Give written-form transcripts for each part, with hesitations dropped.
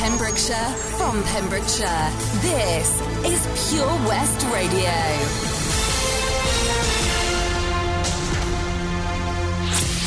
Pembrokeshire, from Pembrokeshire. This is Pure West Radio.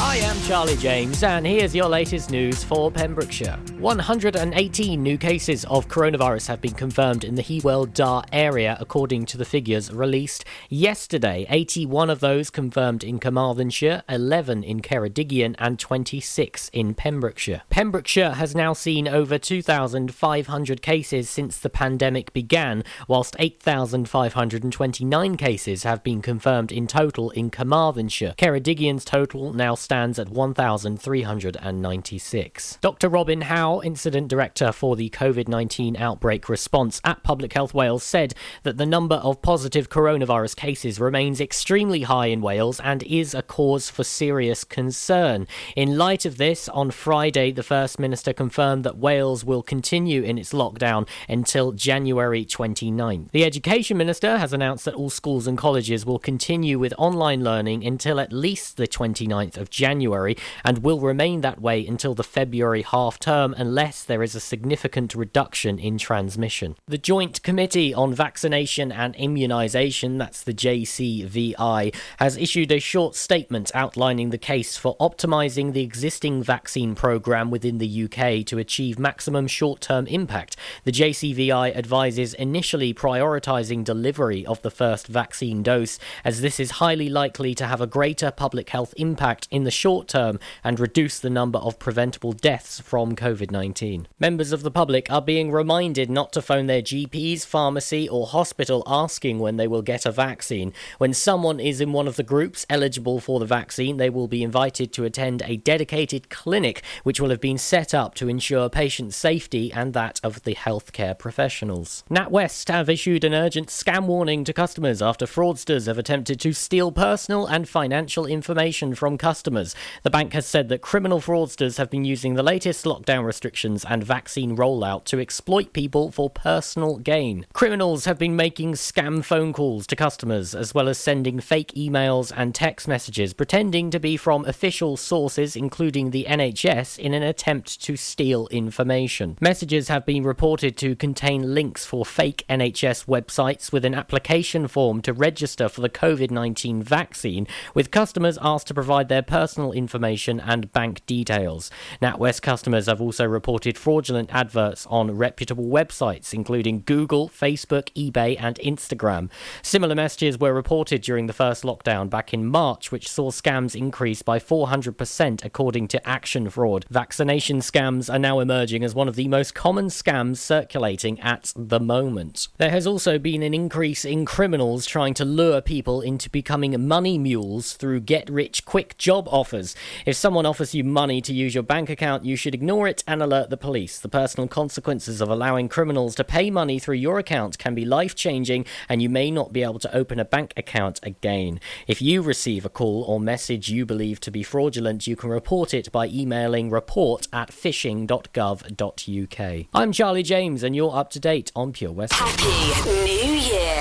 I am Charlie James, and here's your latest news for Pembrokeshire. 118 new cases of coronavirus have been confirmed in the Hywel Dda area, according to the figures released yesterday. 81 of those confirmed in Carmarthenshire, 11 in Ceredigion and 26 in Pembrokeshire. Pembrokeshire has now seen over 2,500 cases since the pandemic began, whilst 8,529 cases have been confirmed in total in Carmarthenshire. Ceredigion's total now stands at 1,396. Dr Robin Howe, Incident Director for the COVID-19 Outbreak Response at Public Health Wales, said that the number of positive coronavirus cases remains extremely high in Wales and is a cause for serious concern. In light of this, on Friday, the First Minister confirmed that Wales will continue in its lockdown until January 29th. The Education Minister has announced that all schools and colleges will continue with online learning until at least the 29th of January and will remain that way until the February half-term unless there is a significant reduction in transmission. The Joint Committee on Vaccination and Immunisation, that's the JCVI, has issued a short statement outlining the case for optimising the existing vaccine programme within the UK to achieve maximum short-term impact. The JCVI advises initially prioritising delivery of the first vaccine dose, as this is highly likely to have a greater public health impact in the short term and reduce the number of preventable deaths from COVID-19. Members of the public are being reminded not to phone their GPs, pharmacy or hospital asking when they will get a vaccine. When someone is in one of the groups eligible for the vaccine, they will be invited to attend a dedicated clinic which will have been set up to ensure patient safety and that of the healthcare professionals. NatWest have issued an urgent scam warning to customers after fraudsters have attempted to steal personal and financial information from customers. The bank has said that criminal fraudsters have been using the latest lockdown restrictions and vaccine rollout to exploit people for personal gain. Criminals have been making scam phone calls to customers, as well as sending fake emails and text messages pretending to be from official sources, including the NHS, in an attempt to steal information. Messages have been reported to contain links for fake NHS websites with an application form to register for the COVID-19 vaccine, with customers asked to provide their personal information and bank details. NatWest customers have also reported fraudulent adverts on reputable websites, including Google, Facebook, eBay and Instagram. Similar messages were reported during the first lockdown back in March, which saw scams increase by 400% according to Action Fraud. Vaccination scams are now emerging as one of the most common scams circulating at the moment. There has also been an increase in criminals trying to lure people into becoming money mules through get-rich-quick job offers. If someone offers you money to use your bank account, you should ignore it and alert the police. The personal consequences of allowing criminals to pay money through your account can be life-changing, and you may not be able to open a bank account again. If you receive a call or message you believe to be fraudulent, you can report it by emailing report@phishing.gov.uk. I'm Charlie James, and you're up to date on Pure West. Happy New Year!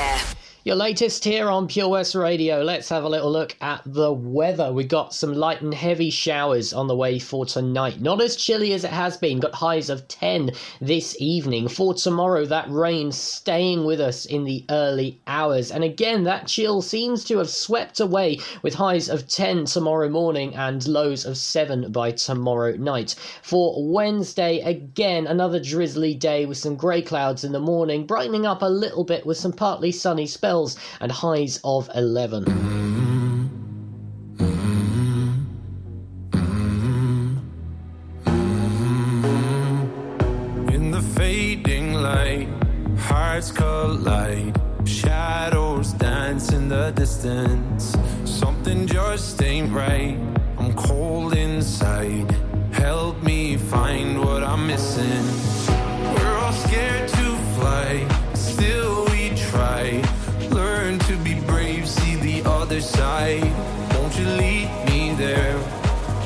Your latest here on Pure West Radio. Let's have a little look at the weather. We got some light and heavy showers on the way for tonight. Not as chilly as it has been. Got highs of 10 this evening. For tomorrow, that rain staying with us in the early hours. And again, that chill seems to have swept away, with highs of 10 tomorrow morning and lows of 7 by tomorrow night. For Wednesday, again, another drizzly day with some grey clouds in the morning, brightening up a little bit with some partly sunny spells and highs of 11. In the fading light, hearts collide, shadows dance in the distance. Something just ain't right, I'm cold inside. Help me find what I'm missing. We're all scared to fly, still we try. Learn to be brave, see the other side. Won't you lead me there?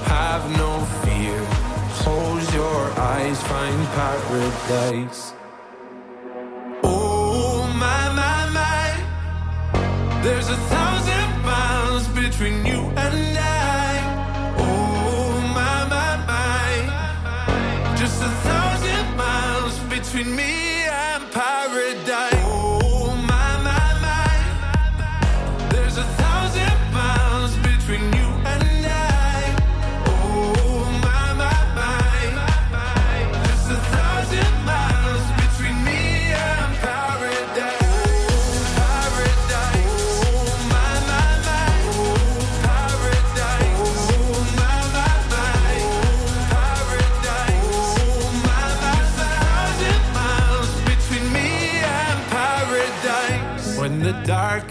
Have no fear. Close your eyes, find paradise. Oh, my, my, my. There's 1,000 miles between you and I. Oh, my, my, my. Just 1,000 miles between me and paradise. Oh, my, my, my. There's 1,000 miles between you and I. Oh, my, my, my. There's 1,000 miles between me and paradise. Oh, paradise. Oh, my, my, my. Oh, paradise. Oh, my, my, my. Oh, paradise. Oh, my, my, my. 1,000 miles between me and paradise. When the dark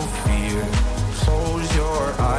fear. Close your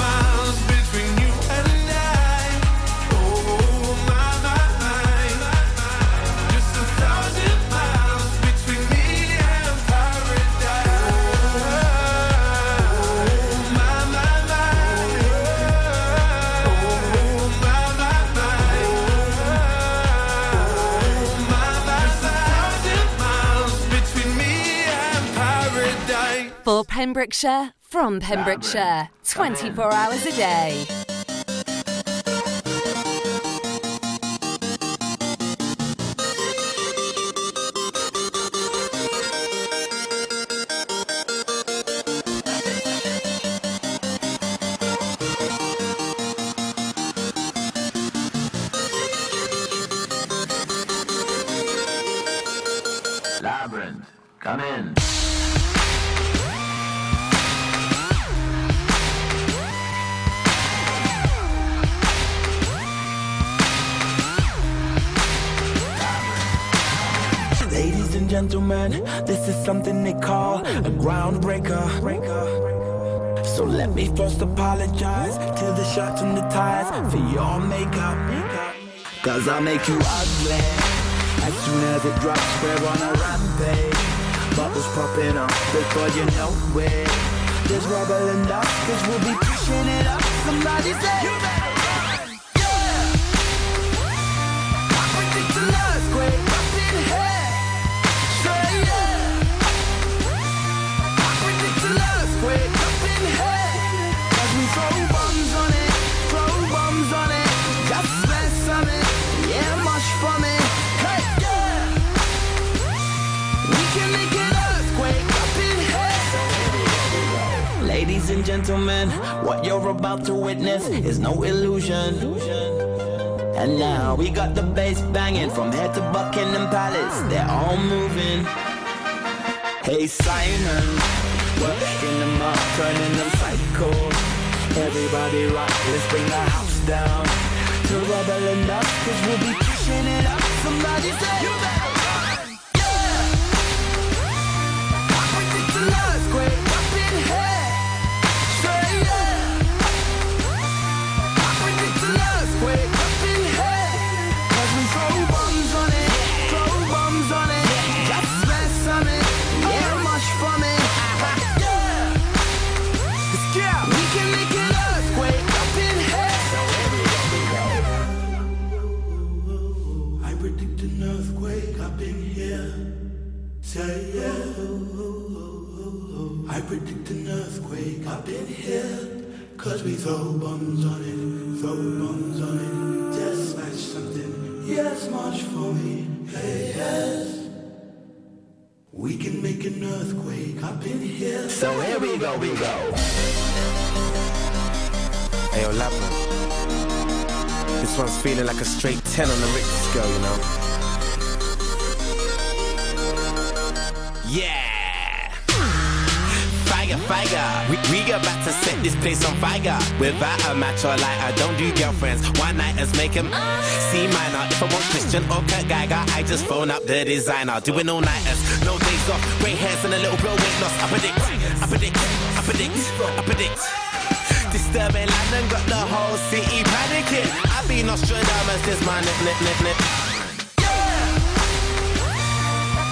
miles between you and I. Oh, my, my, my. Just 1,000 miles. For Pembrokeshire, from Pembrokeshire, 24 hours a day. Labrinth, come in. Gentlemen, this is something they call a groundbreaker. So let me first apologize to the shots and the ties for your makeup. Cause I'll make you ugly as soon as it drops. We're on a rampage, bubbles popping up before you know it. There's rubble and dust, cause we'll be pushing it up. Somebody say, you better run! Yeah! I predict an earthquake, busting head. We're jumping head, cause we throw bombs on it, just smash on it, yeah, mush from it, hey, yeah, we can make an earthquake up in head. Ladies and gentlemen, what you're about to witness is no illusion, and now we got the bass banging from head to Buckingham Palace, they're all moving. Hey, Simon. Working them up, turning them psycho. Everybody rock, let's bring the house down. To rubble and dust, cause we'll be pushing it up. Somebody say, you better run! Yeah! I predict an earthquake up in here. Straight yeah! I predict an earthquake up in here. Cause we throw bombs on it, just smash on it, yeah, mush from it. Say yeah. I predict an earthquake up in here. Cause we throw bombs on it, throw bombs on it. Just smash something, yes, march for me, hey, yes. We can make an earthquake up in here. So here we go, we go. Hey, Olapa. This one's feeling like a straight 10 on the Richter scale, you know. Yeah! Fire a fire. We about to set this place on fire. Without a match or light, I don't do girlfriends. One nighters make him see minor. If I want Christian or Kurt Geiger, I just phone up the designer. Doing all nighters, no days off. Grey hairs and a little bit of weight loss. I predict, I predict, I predict, I predict. Disturbing London got the whole city panicking. I've been Nostradamus, this my nip, nip, nip, nip. Yeah!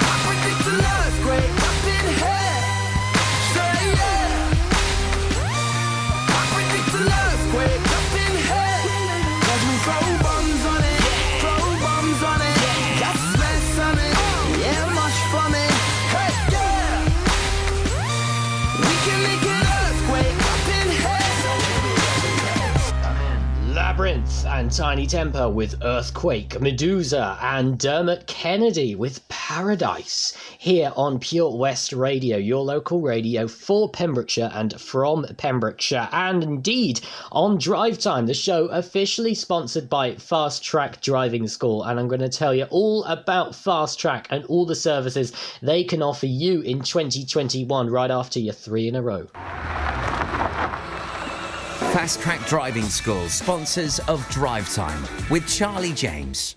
I predict an earthquake up in here. Say yeah! I predict an earthquake up in here. Cause we throw bombs on it, throw bombs on it. That's mess on it, yeah, much from it. Hey, yeah! We can make an earthquake up in here. Labrinth and Tiny Temper with Earthquake, Meduza and Dermot Kennedy with Paradise, here on Pure West Radio, your local radio for Pembrokeshire and from Pembrokeshire, and indeed on Drivetime, the show officially sponsored by Fast Track Driving School. And I'm going to tell you all about Fast Track and all the services they can offer you in 2021 right after your three in a row. Fast Track Driving School, sponsors of Drive Time with Charlie James.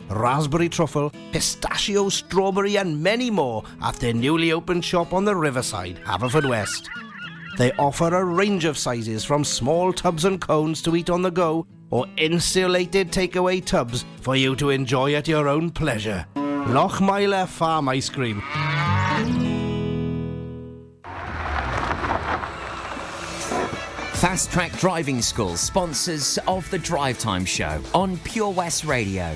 raspberry truffle, pistachio, strawberry and many more at their newly opened shop on the riverside, Haverfordwest. They offer a range of sizes from small tubs and cones to eat on the go or insulated takeaway tubs for you to enjoy at your own pleasure. Loch Meyler Farm Ice Cream. Fast Track Driving School, sponsors of the Drive Time Show on Pure West Radio.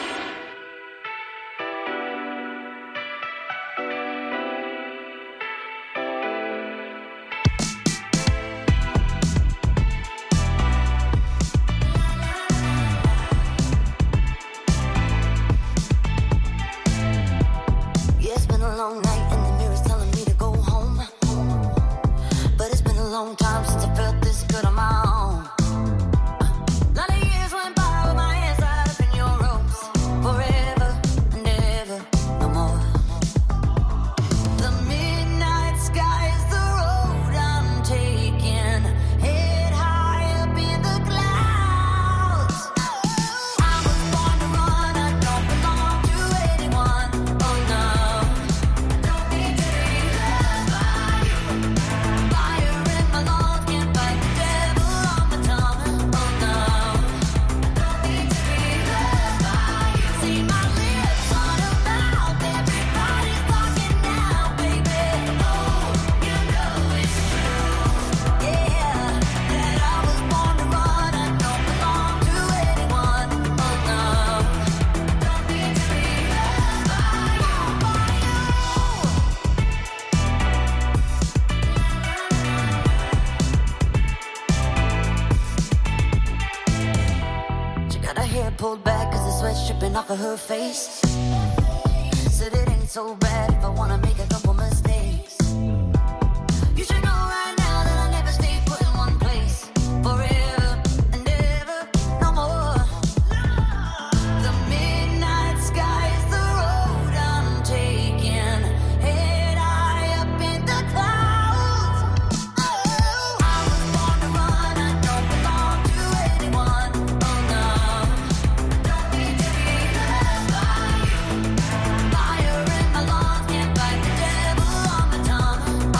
Off of her face, said it ain't so bad if I wanna make a couple mistakes. You should know right now that I never stay put in one place forever and ever, no more. The midnight sky is the road I'm taking, head high up in the clouds. Oh, I was born to run, I don't belong to anyone. Oh no. Fire in my lungs, can't fight the devil on my tongue. Oh no.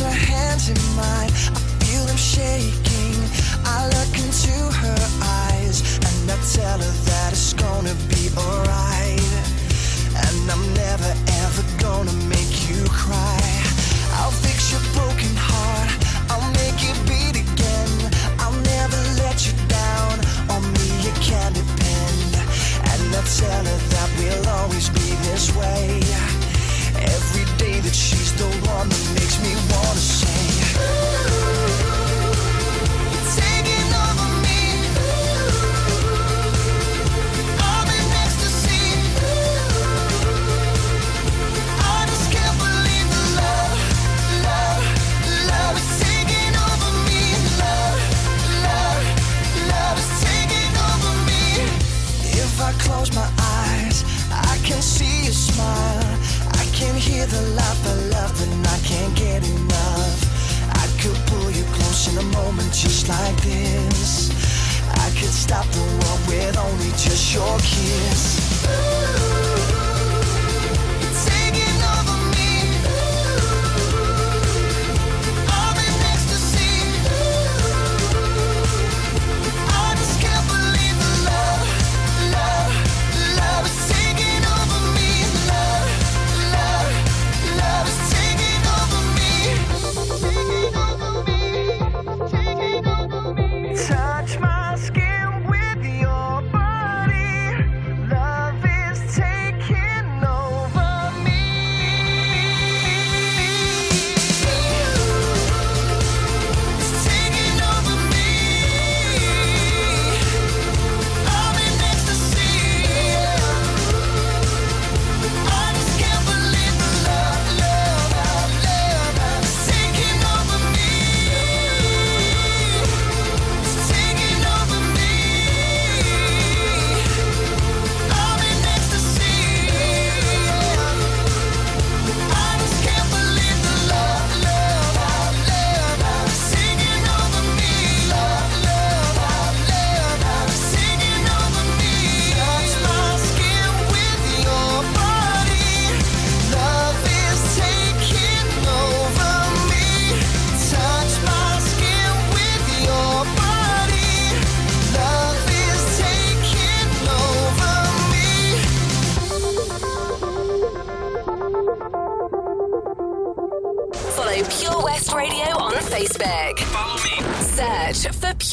Her hands in mine, I feel them shaking. I look into her eyes and I tell her that it's gonna be alright. And I'm never ever gonna make you cry. I'll fix your broken heart, I'll make it beat again. I'll never let you down, on me you can depend. And I tell her that we'll always be this way. Every day that she's the one that makes me want to say, ooh, you're taking over me. Ooh, I'm in ecstasy. Ooh, I just can't believe the love, love, love is taking over me. Love, love, love is taking over me. If I close my eyes, I can see you smile. I can hear the laugh, I love, and I can't get enough. I could pull you close in a moment just like this. I could stop the world with only just your kiss. Ooh.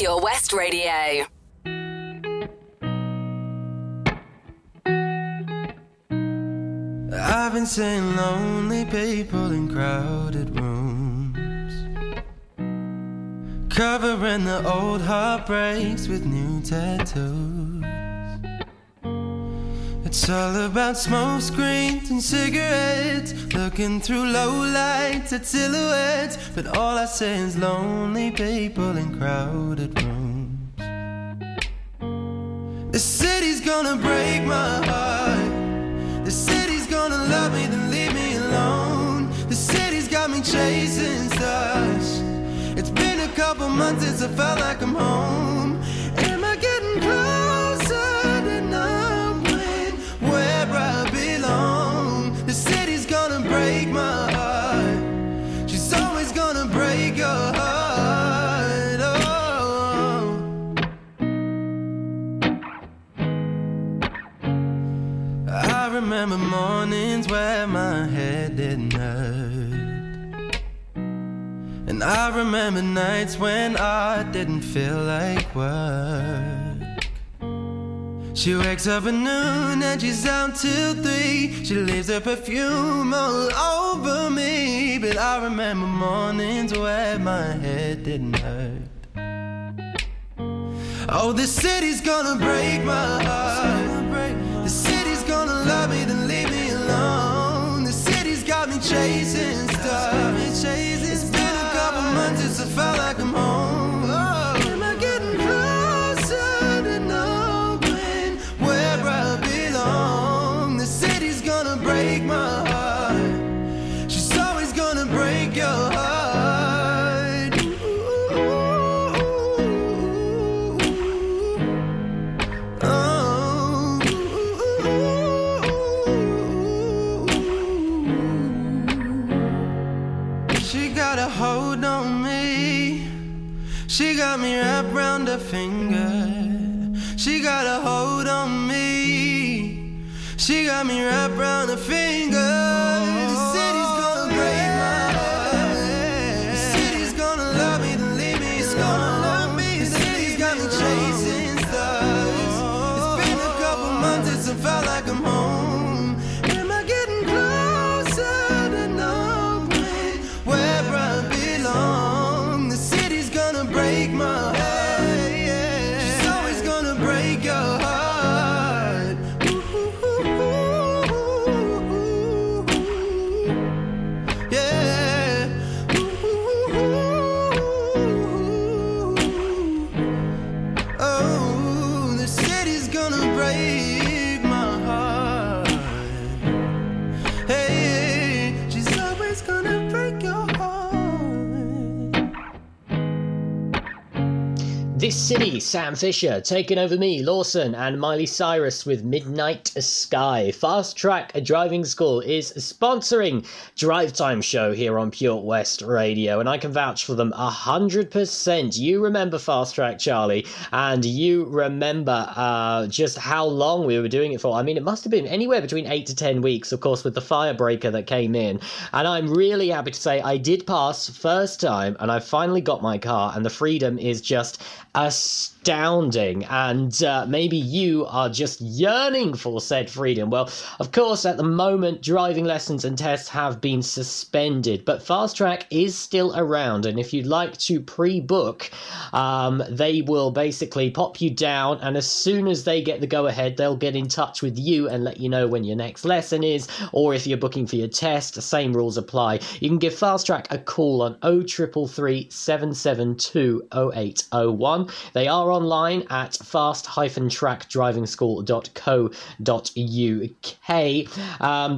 Pure West Radio. I've been seeing lonely people in crowded rooms, covering the old heartbreaks with new tattoos. It's all about smoke screens and cigarettes, looking through low lights at silhouettes. But all I see is lonely people in crowded rooms. The city's gonna break my heart. The city's gonna love me, then leave me alone. The city's got me chasing stars. It's been a couple months since I felt like I'm home. Am I getting closer than I'm with where I belong? The city's gonna break my heart. I remember mornings where my head didn't hurt, and I remember nights when I didn't feel like work. She wakes up at noon and she's out till 3. She leaves her perfume all over me. But I remember mornings where my head didn't hurt. Oh, this city's gonna break my heart. The city gonna love me, then leave me alone. The city's got me chasing stuff. It's been a couple months since I felt like I'm home. Am I getting closer to knowing where a hold on me. She got me wrapped round her finger. She got a hold on me. She got me wrapped round her finger. The city's gonna break my heart. The city's gonna love me, then leave me. It's gonna love me. The city's got me chasing stars. It's been a couple months since I felt like I'm home. This City, Sam Fisher, Taking Over Me, Lawson, and Miley Cyrus with Midnight Sky. Fast Track Driving School is sponsoring Drivetime show here on Pure West Radio, and I can vouch for them 100%. You remember Fast Track, Charlie, and you remember just how long we were doing it for. I mean, it must have been anywhere between 8 to 10 weeks, of course, with the firebreaker that came in. And I'm really happy to say I did pass first time, and I finally got my car, and the freedom is just astounding, and maybe you are just yearning for said freedom. Well, of course, at the moment, driving lessons and tests have been suspended, but Fast Track is still around, and if you'd like to pre-book, they will basically pop you down, and as soon as they get the go-ahead, they'll get in touch with you and let you know when your next lesson is, or if you're booking for your test, the same rules apply. You can give Fast Track a call on 0333 772 0801. They are online at fast-trackdrivingschool.co.uk.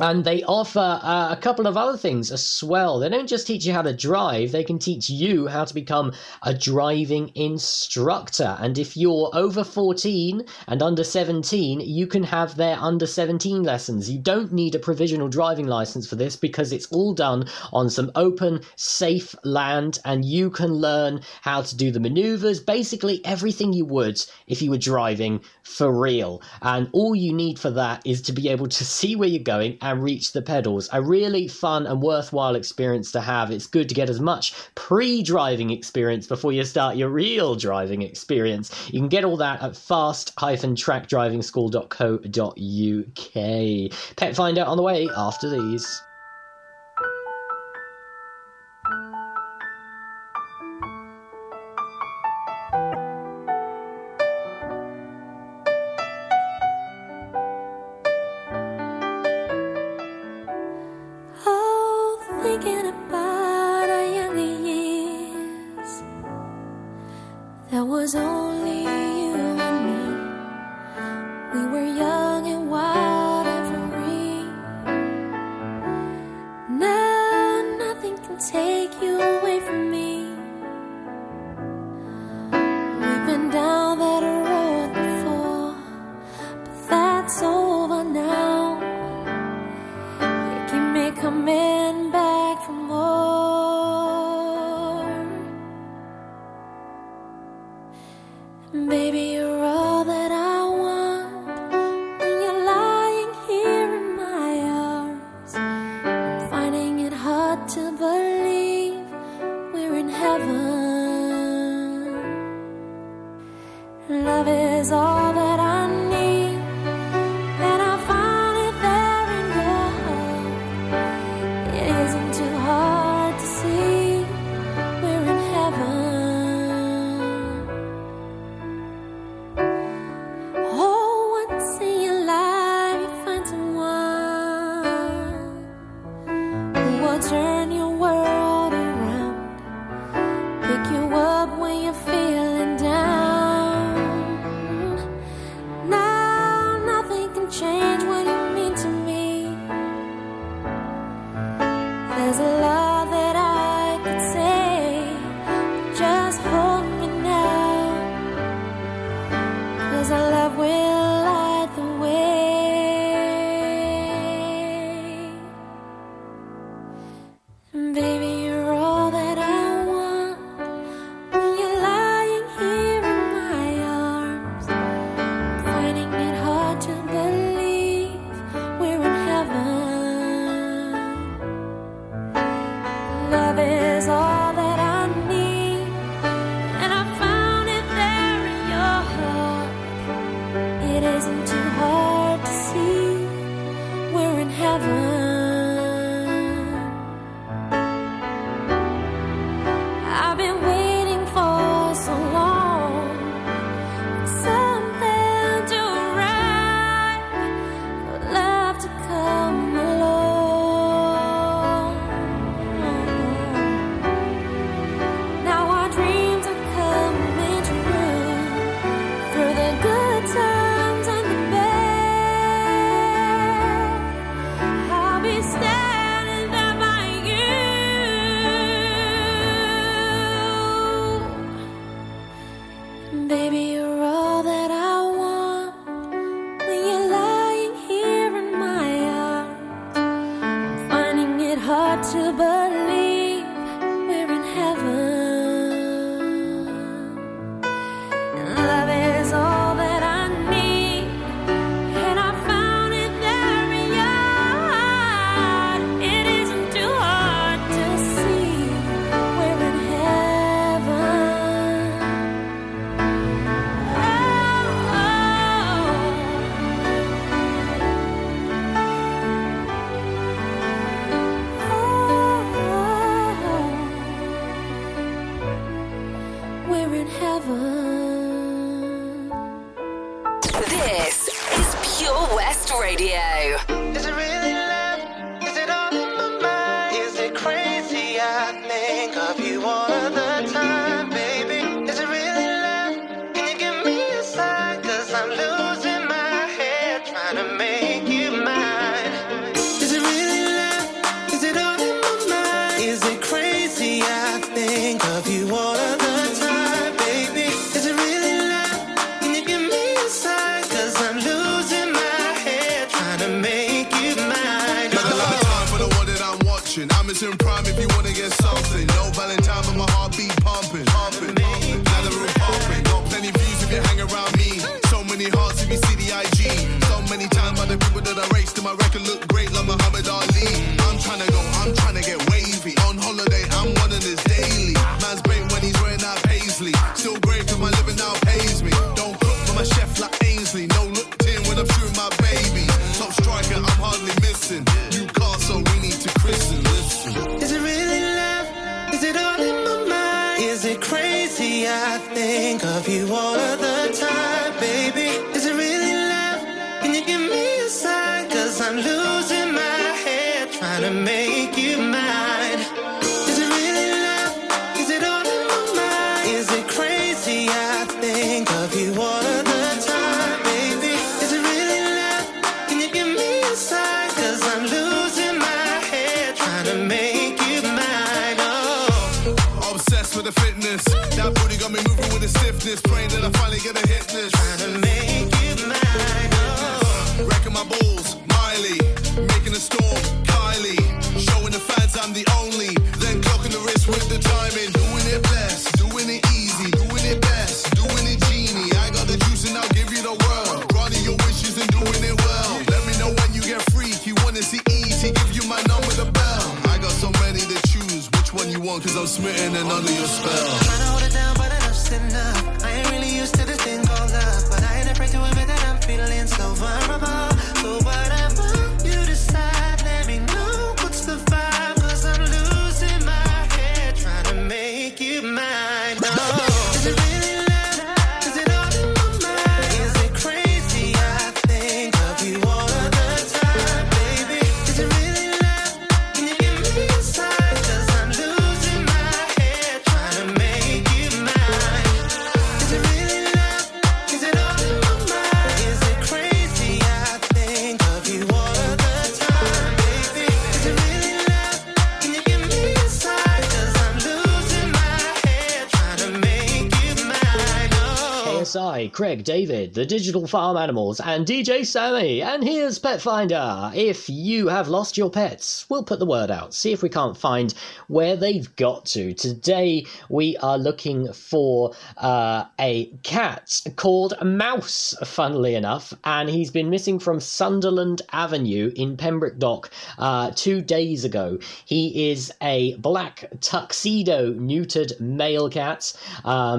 And they offer a couple of other things as well. They don't just teach you how to drive, they can teach you how to become a driving instructor. And if you're over 14 and under 17, you can have their under 17 lessons. You don't need a provisional driving license for this because it's all done on some open, safe land, and you can learn how to do the maneuvers, basically everything you would if you were driving for real. And all you need for that is to be able to see where you're going and reach the pedals. A really fun and worthwhile experience to have. It's good to get as much pre-driving experience before you start your real driving experience. You can get all that at fast-trackdrivingschool.co.uk. Pet Finder on the way after these. Baby, you're all hard to believe we're in heaven, and love is all that I need, and I found it there in your heart. It isn't too hard to see we're in heaven. This is Pure West Radio. Craig David, the Digital Farm Animals, and DJ Sammy, and here's Pet Finder. If you have lost your pets, we'll put the word out, see if we can't find where they've got to. Today we are looking for a cat called Mouse, funnily enough, and he's been missing from Sunderland Avenue in Pembroke Dock 2 days ago. He is a black tuxedo neutered male cat,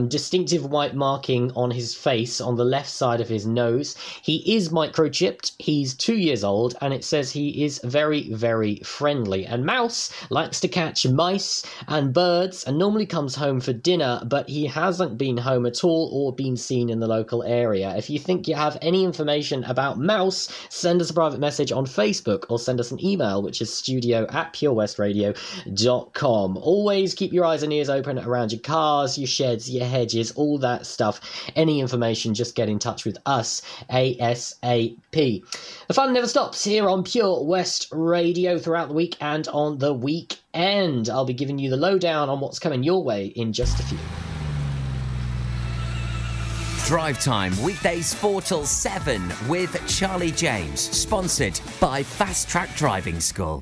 distinctive white marking on his face on the left side of his nose. He is microchipped, he's 2 years old, and it says he is very, very friendly. And Mouse likes to catch mice and birds and normally comes home for dinner, but he hasn't been home at all or been seen in the local area. If you think you have any information about Mouse, send us a private message on Facebook or send us an email, which is studio@purewestradio.com. Always keep your eyes and ears open around your cars, your sheds, your hedges, all that stuff. Any information, just get in touch with us ASAP. The fun never stops here on Pure West Radio throughout the week and on the weekend. I'll be giving you the lowdown on what's coming your way in just a few. Drive Time, weekdays 4 till 7 with Charlie James, sponsored by Fast Track Driving School.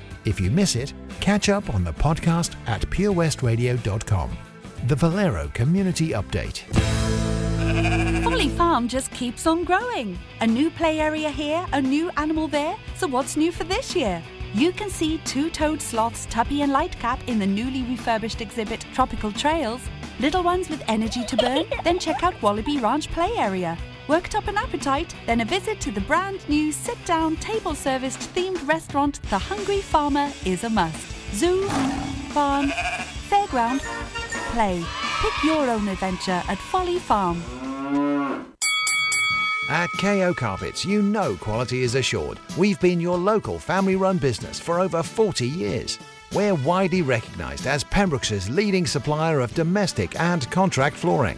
If you miss it, catch up on the podcast at purewestradio.com. The Valero Community Update. Folly Farm just keeps on growing. A new play area here, a new animal there. So what's new for this year? You can see two-toed sloths Tuppy and Lightcap in the newly refurbished exhibit Tropical Trails, little ones with energy to burn, then check out Wallaby Ranch Play Area. Worked up an appetite? Then a visit to the brand new sit-down, table-serviced themed restaurant The Hungry Farmer is a must. Zoo, farm, fairground, play. Pick your own adventure at Folly Farm. At KO Carpets, you know quality is assured. We've been your local family-run business for over 40 years. We're widely recognised as Pembrokeshire's leading supplier of domestic and contract flooring.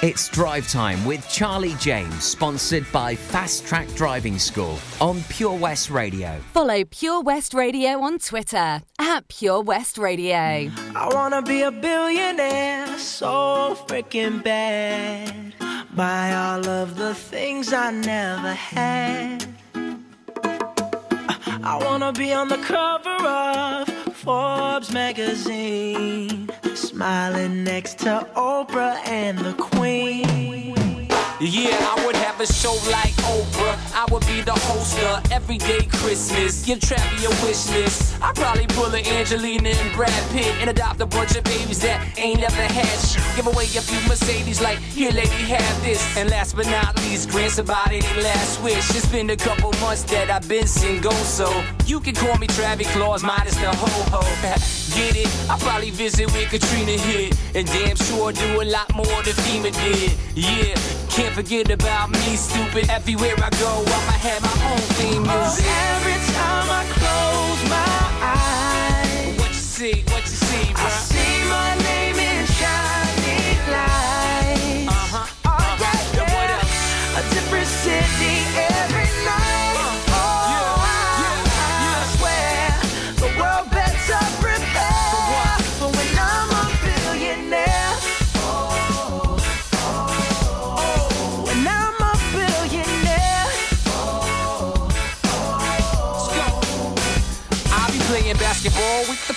It's Drive Time with Charlie James, sponsored by Fast Track Driving School on Pure West Radio. Follow Pure West Radio on Twitter at Pure West Radio. I wanna be a billionaire, so freaking bad. Buy all of the things I never had. I wanna be on the cover of Forbes magazine, smiling next to Oprah and the Queen. Yeah, I would have a show like Oprah. I would be the host of Everyday Christmas. Give Travi a wish list. I'd probably pull an Angelina and Brad Pitt and adopt a bunch of babies that ain't never had shit. Give away a few Mercedes like, here lady, have this. And last but not least, grant somebody their last wish. It's been a couple months that I've been single, so you can call me Travis Claus, minus the ho-ho. Get it? I'll probably visit with Katrina hit, and damn sure do a lot more than FEMA did. Yeah, can't forget about me, stupid. Everywhere I go, I'ma have my own theme music. Oh, every time I close my eyes, what you see, bro? I see my name in shining lights. Uh-huh, oh, yeah, yeah. What up? A different city every night. Oh, yeah, yeah, yeah. I swear, the world better prepare for what? For when I'm a billionaire. Basketball with the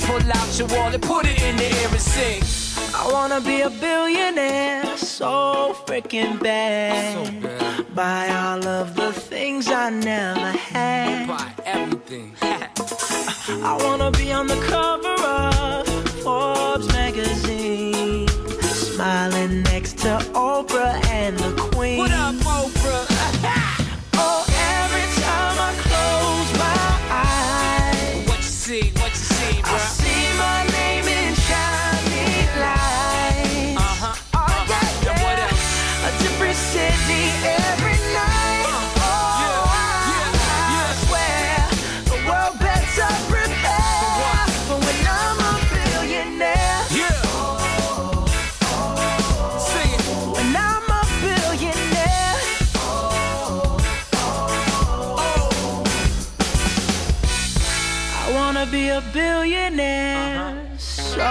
pull out your wallet, put it in the air and sing. I wanna be a billionaire, so freaking bad. So bad. Buy all of the things I never had. Buy everything. I wanna be on the cover of Forbes magazine, smiling next to Oprah and the Queen. What up, Oprah? Oh, every time I close my eyes, what you see, bro? I see my name in shining lights. Uh-huh, oh, yeah, yeah. What up? A different city every night. Oh, yeah, yeah, yeah. I swear, the world better prepare for when I'm a billionaire. Yeah. Sing it. When I'm a billionaire. I wanna be a billionaire, so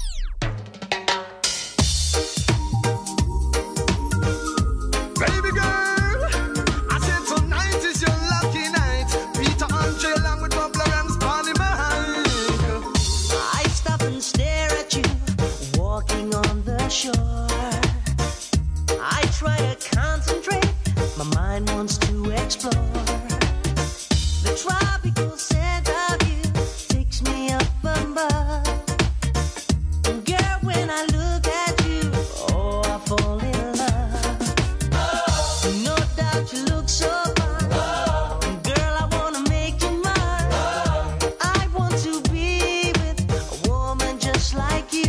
try to concentrate. My mind wants to explore. The tropical scent of you takes me up above. And girl, when I look at you, oh, I fall in love. Oh. And no doubt you look so fine. Oh. And girl, I want to make you mine. Oh. I want to be with a woman just like you.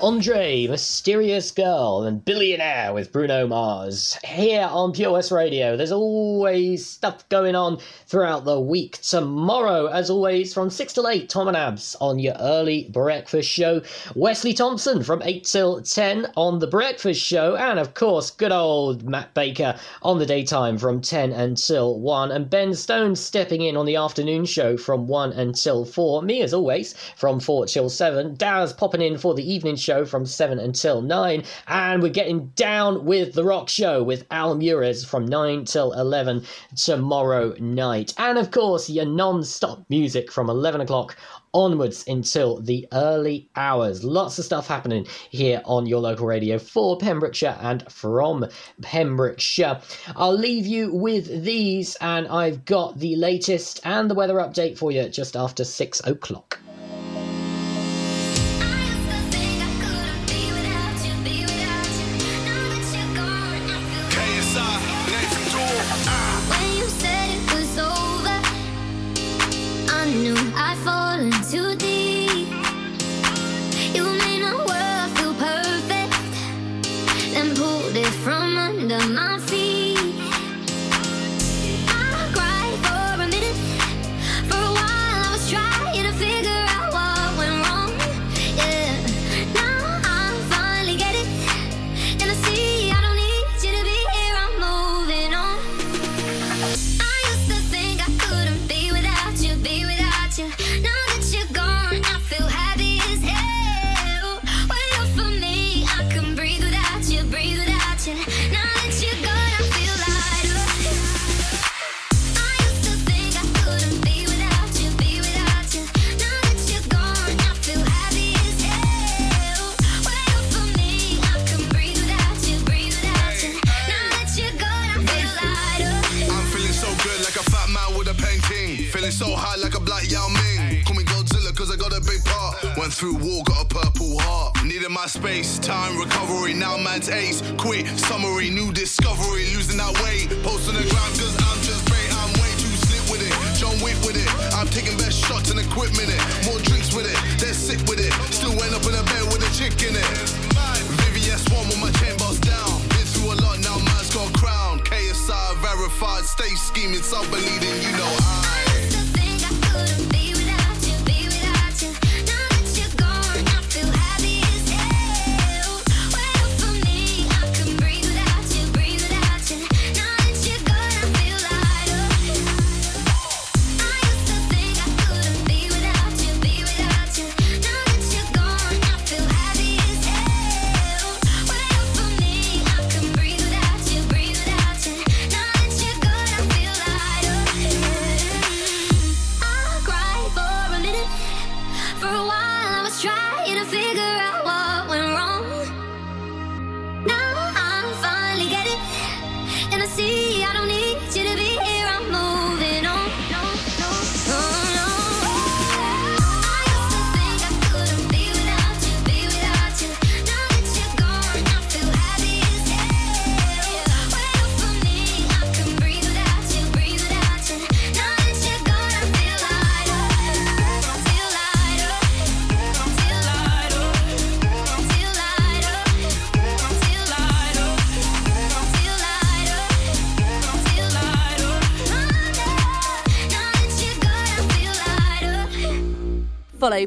Andre, Mysterious Girl, and Billionaire with Bruno Mars here on Pure West Radio. There's always stuff going on throughout the week. Tomorrow, as always, from 6 till 8, Tom and Abs on your early breakfast show. Wesley Thompson from 8 till 10 on the breakfast show. And, of course, good old Matt Baker on the daytime from 10 until 1. And Ben Stone stepping in on the afternoon show from 1 until 4. Me, as always, from 4 till 7. Daz popping in for the evening show from 7 until 9, and we're getting down with the rock show with Al Mures from 9 till 11 tomorrow night. And of course, your non-stop music from 11 o'clock onwards until the early hours. Lots of stuff happening here on your local radio for Pembrokeshire and from Pembrokeshire. I'll leave you with these, and I've got the latest and the weather update for you just after 6 o'clock. I'd fallen too deep. You made my world feel perfect, then pulled it from under my feet. I cried for a minute. For a while I was trying to figure out what went wrong. Yeah, now I finally get it, and I see I don't need you to be here. I'm moving on. I used to think I couldn't be without you, be without you. Now that you're gone, I feel happy as hell. Wait up for me, I can breathe without you, breathe without you. So high like a black Yao Ming. Call me Godzilla cause I got a big part. Went through war, got a purple heart. Needed my space, time, recovery. Now man's ace, quit, summary. New discovery, losing that weight. Post on the ground cause I'm just great. I'm way too slick with it, John Wick with it. I'm taking best shots and equipment it. More drinks with it, they're sick with it. Still end up in a bed with a chick in it. VVS one with my chain bars down. Been through a lot, now man's got a crown. KSI verified, stay scheming. Some believing, you know I follow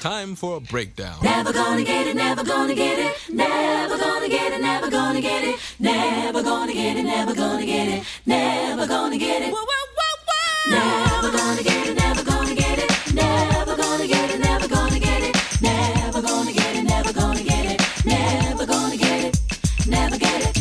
time for a breakdown. Never gonna get it, never gonna get it, never gonna get it, never gonna get it, never gonna get it, never gonna get it, never gonna get it. Whoa, whoa, whoa, whoa. Never gonna get it, never gonna get it, never gonna get it, never gonna get it, never gonna get it, never gonna get it, never gonna get it, never get it.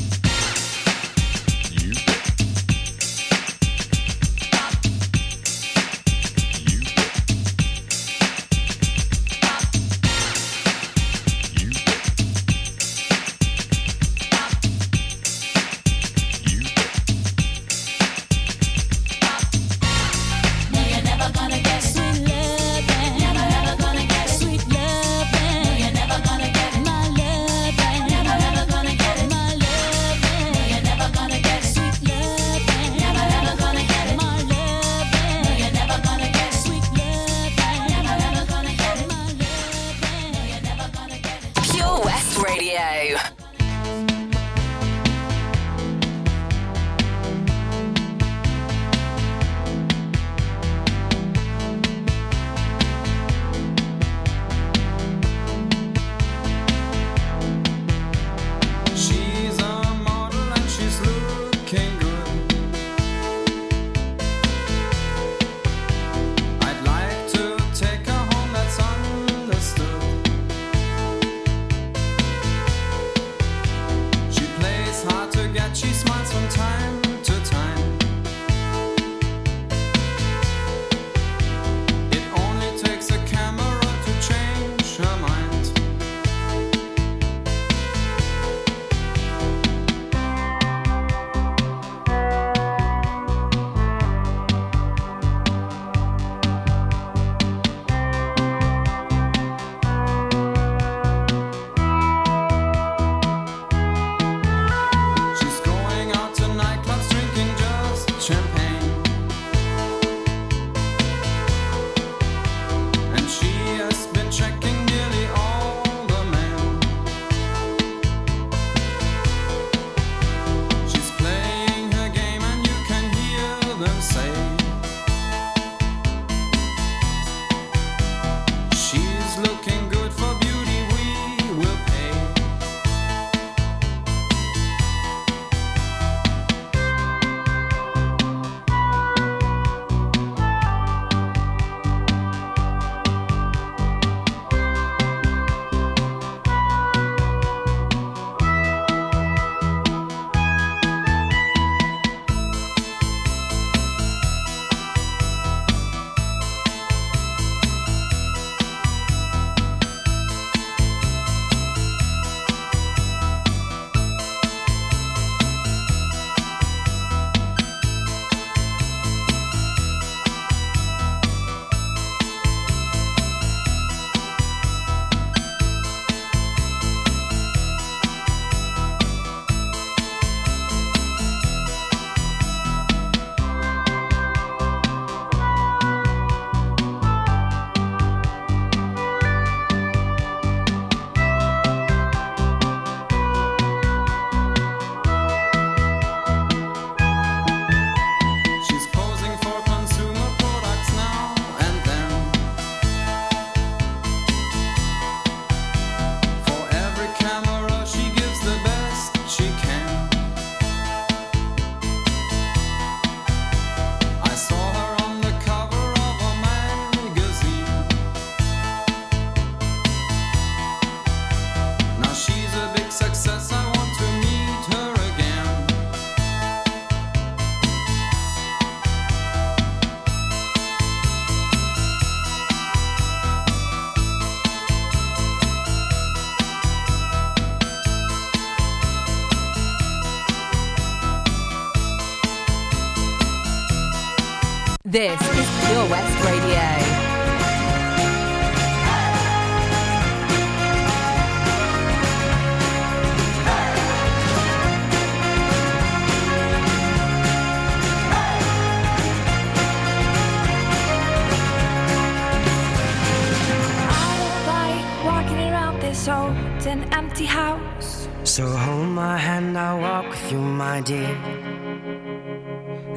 This is Pure West Radio.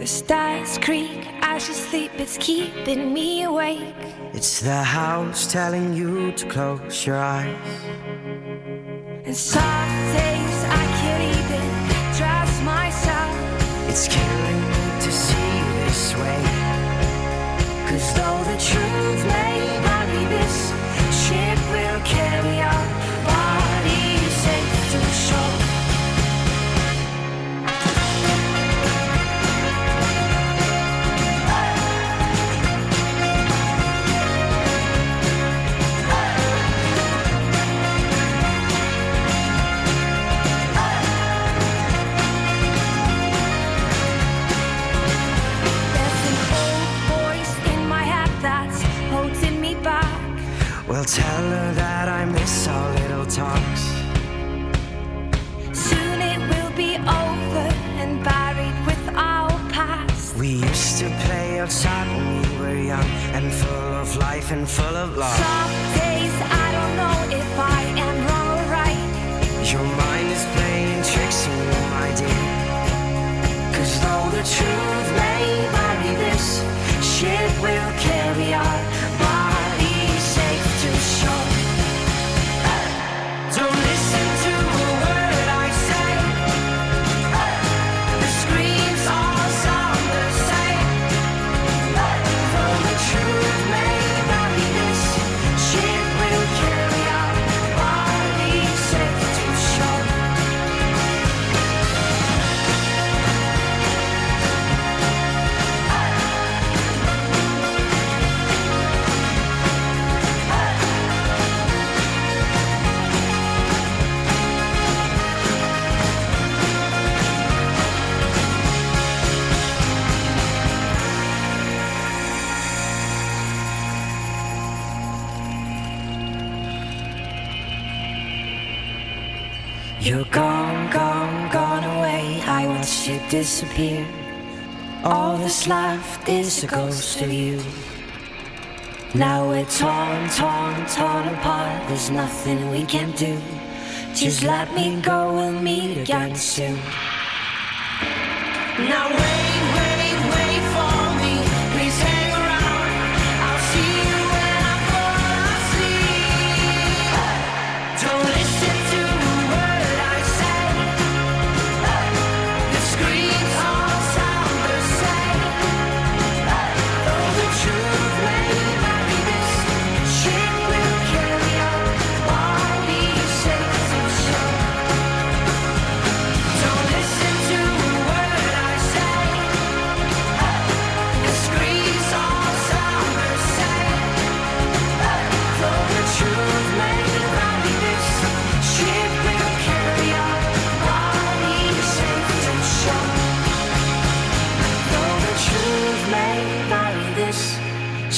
The stars creak as you sleep, it's keeping me awake. It's the house telling you to close your eyes. And some days I can't even trust myself. It's killing me to see this way, 'cause though the truth may vary, this ship will carry our bodies safe to the shore. Well, tell her that I miss our little talks. Soon it will be over and buried with our past. We used to play outside when we were young, and full of life and full of love. Some days I don't know if I am wrong or right. Your mind is playing tricks on you, my dear, 'cause though the truth may vary, this ship will carry on. You're gone, gone, gone away. I watched you disappear. All that's left is a ghost of you. Now we're torn, torn, torn apart. There's nothing we can do. Just let me go, we'll meet again soon. Now wait, wait, wait for me. Please hang around. I'll see you when I fall asleep. Don't listen to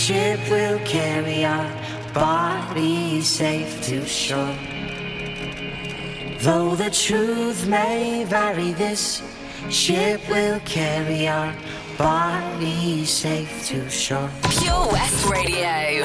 ship will carry our bodies safe to shore. Though the truth may vary, this ship will carry our bodies safe to shore. Pure West Radio.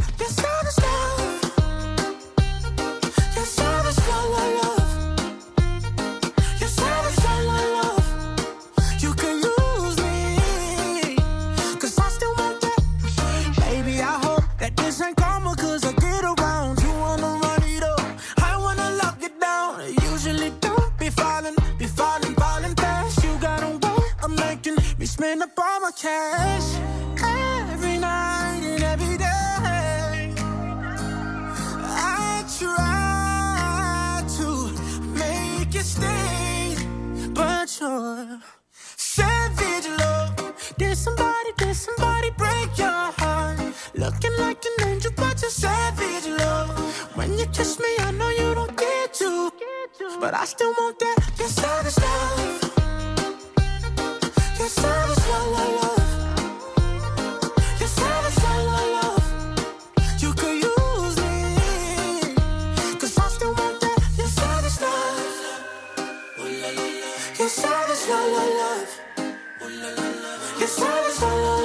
Be falling fast, you got cash every night and every day. I try to make it stay, but you're savage, love. Did somebody break your heart? Looking like an angel, but you're savage, love. When you kiss me, I know you don't get to, but I still want that. You're savage, love. You're savage, la la love. You're savage, la la love. You could use me, 'cause I still want that. You're savage, love. You're savage, la la love. You're savage, la la love.